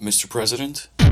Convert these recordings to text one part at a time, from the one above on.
Mr. President? Mr. President?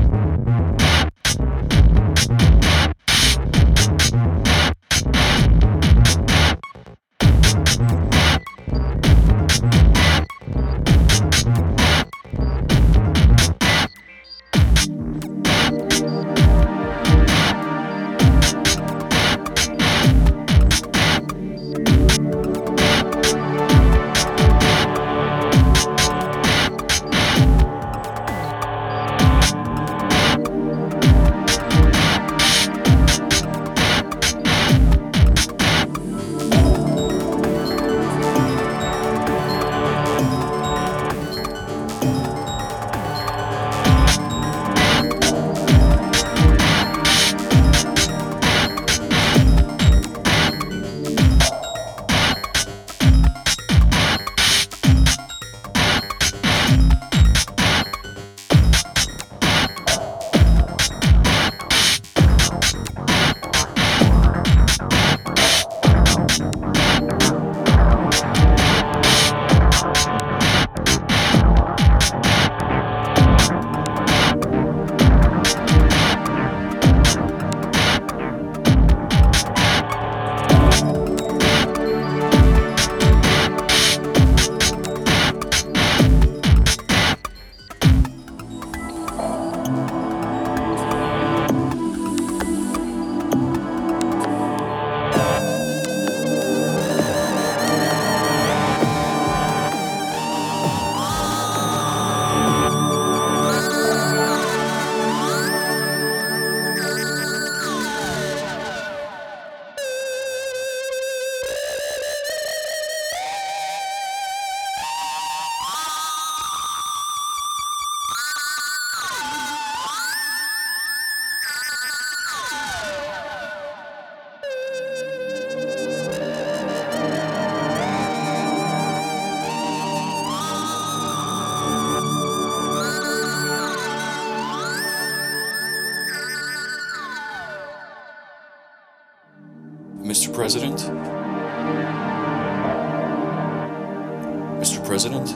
Mr. President?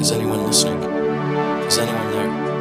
Is anyone listening? Is anyone there?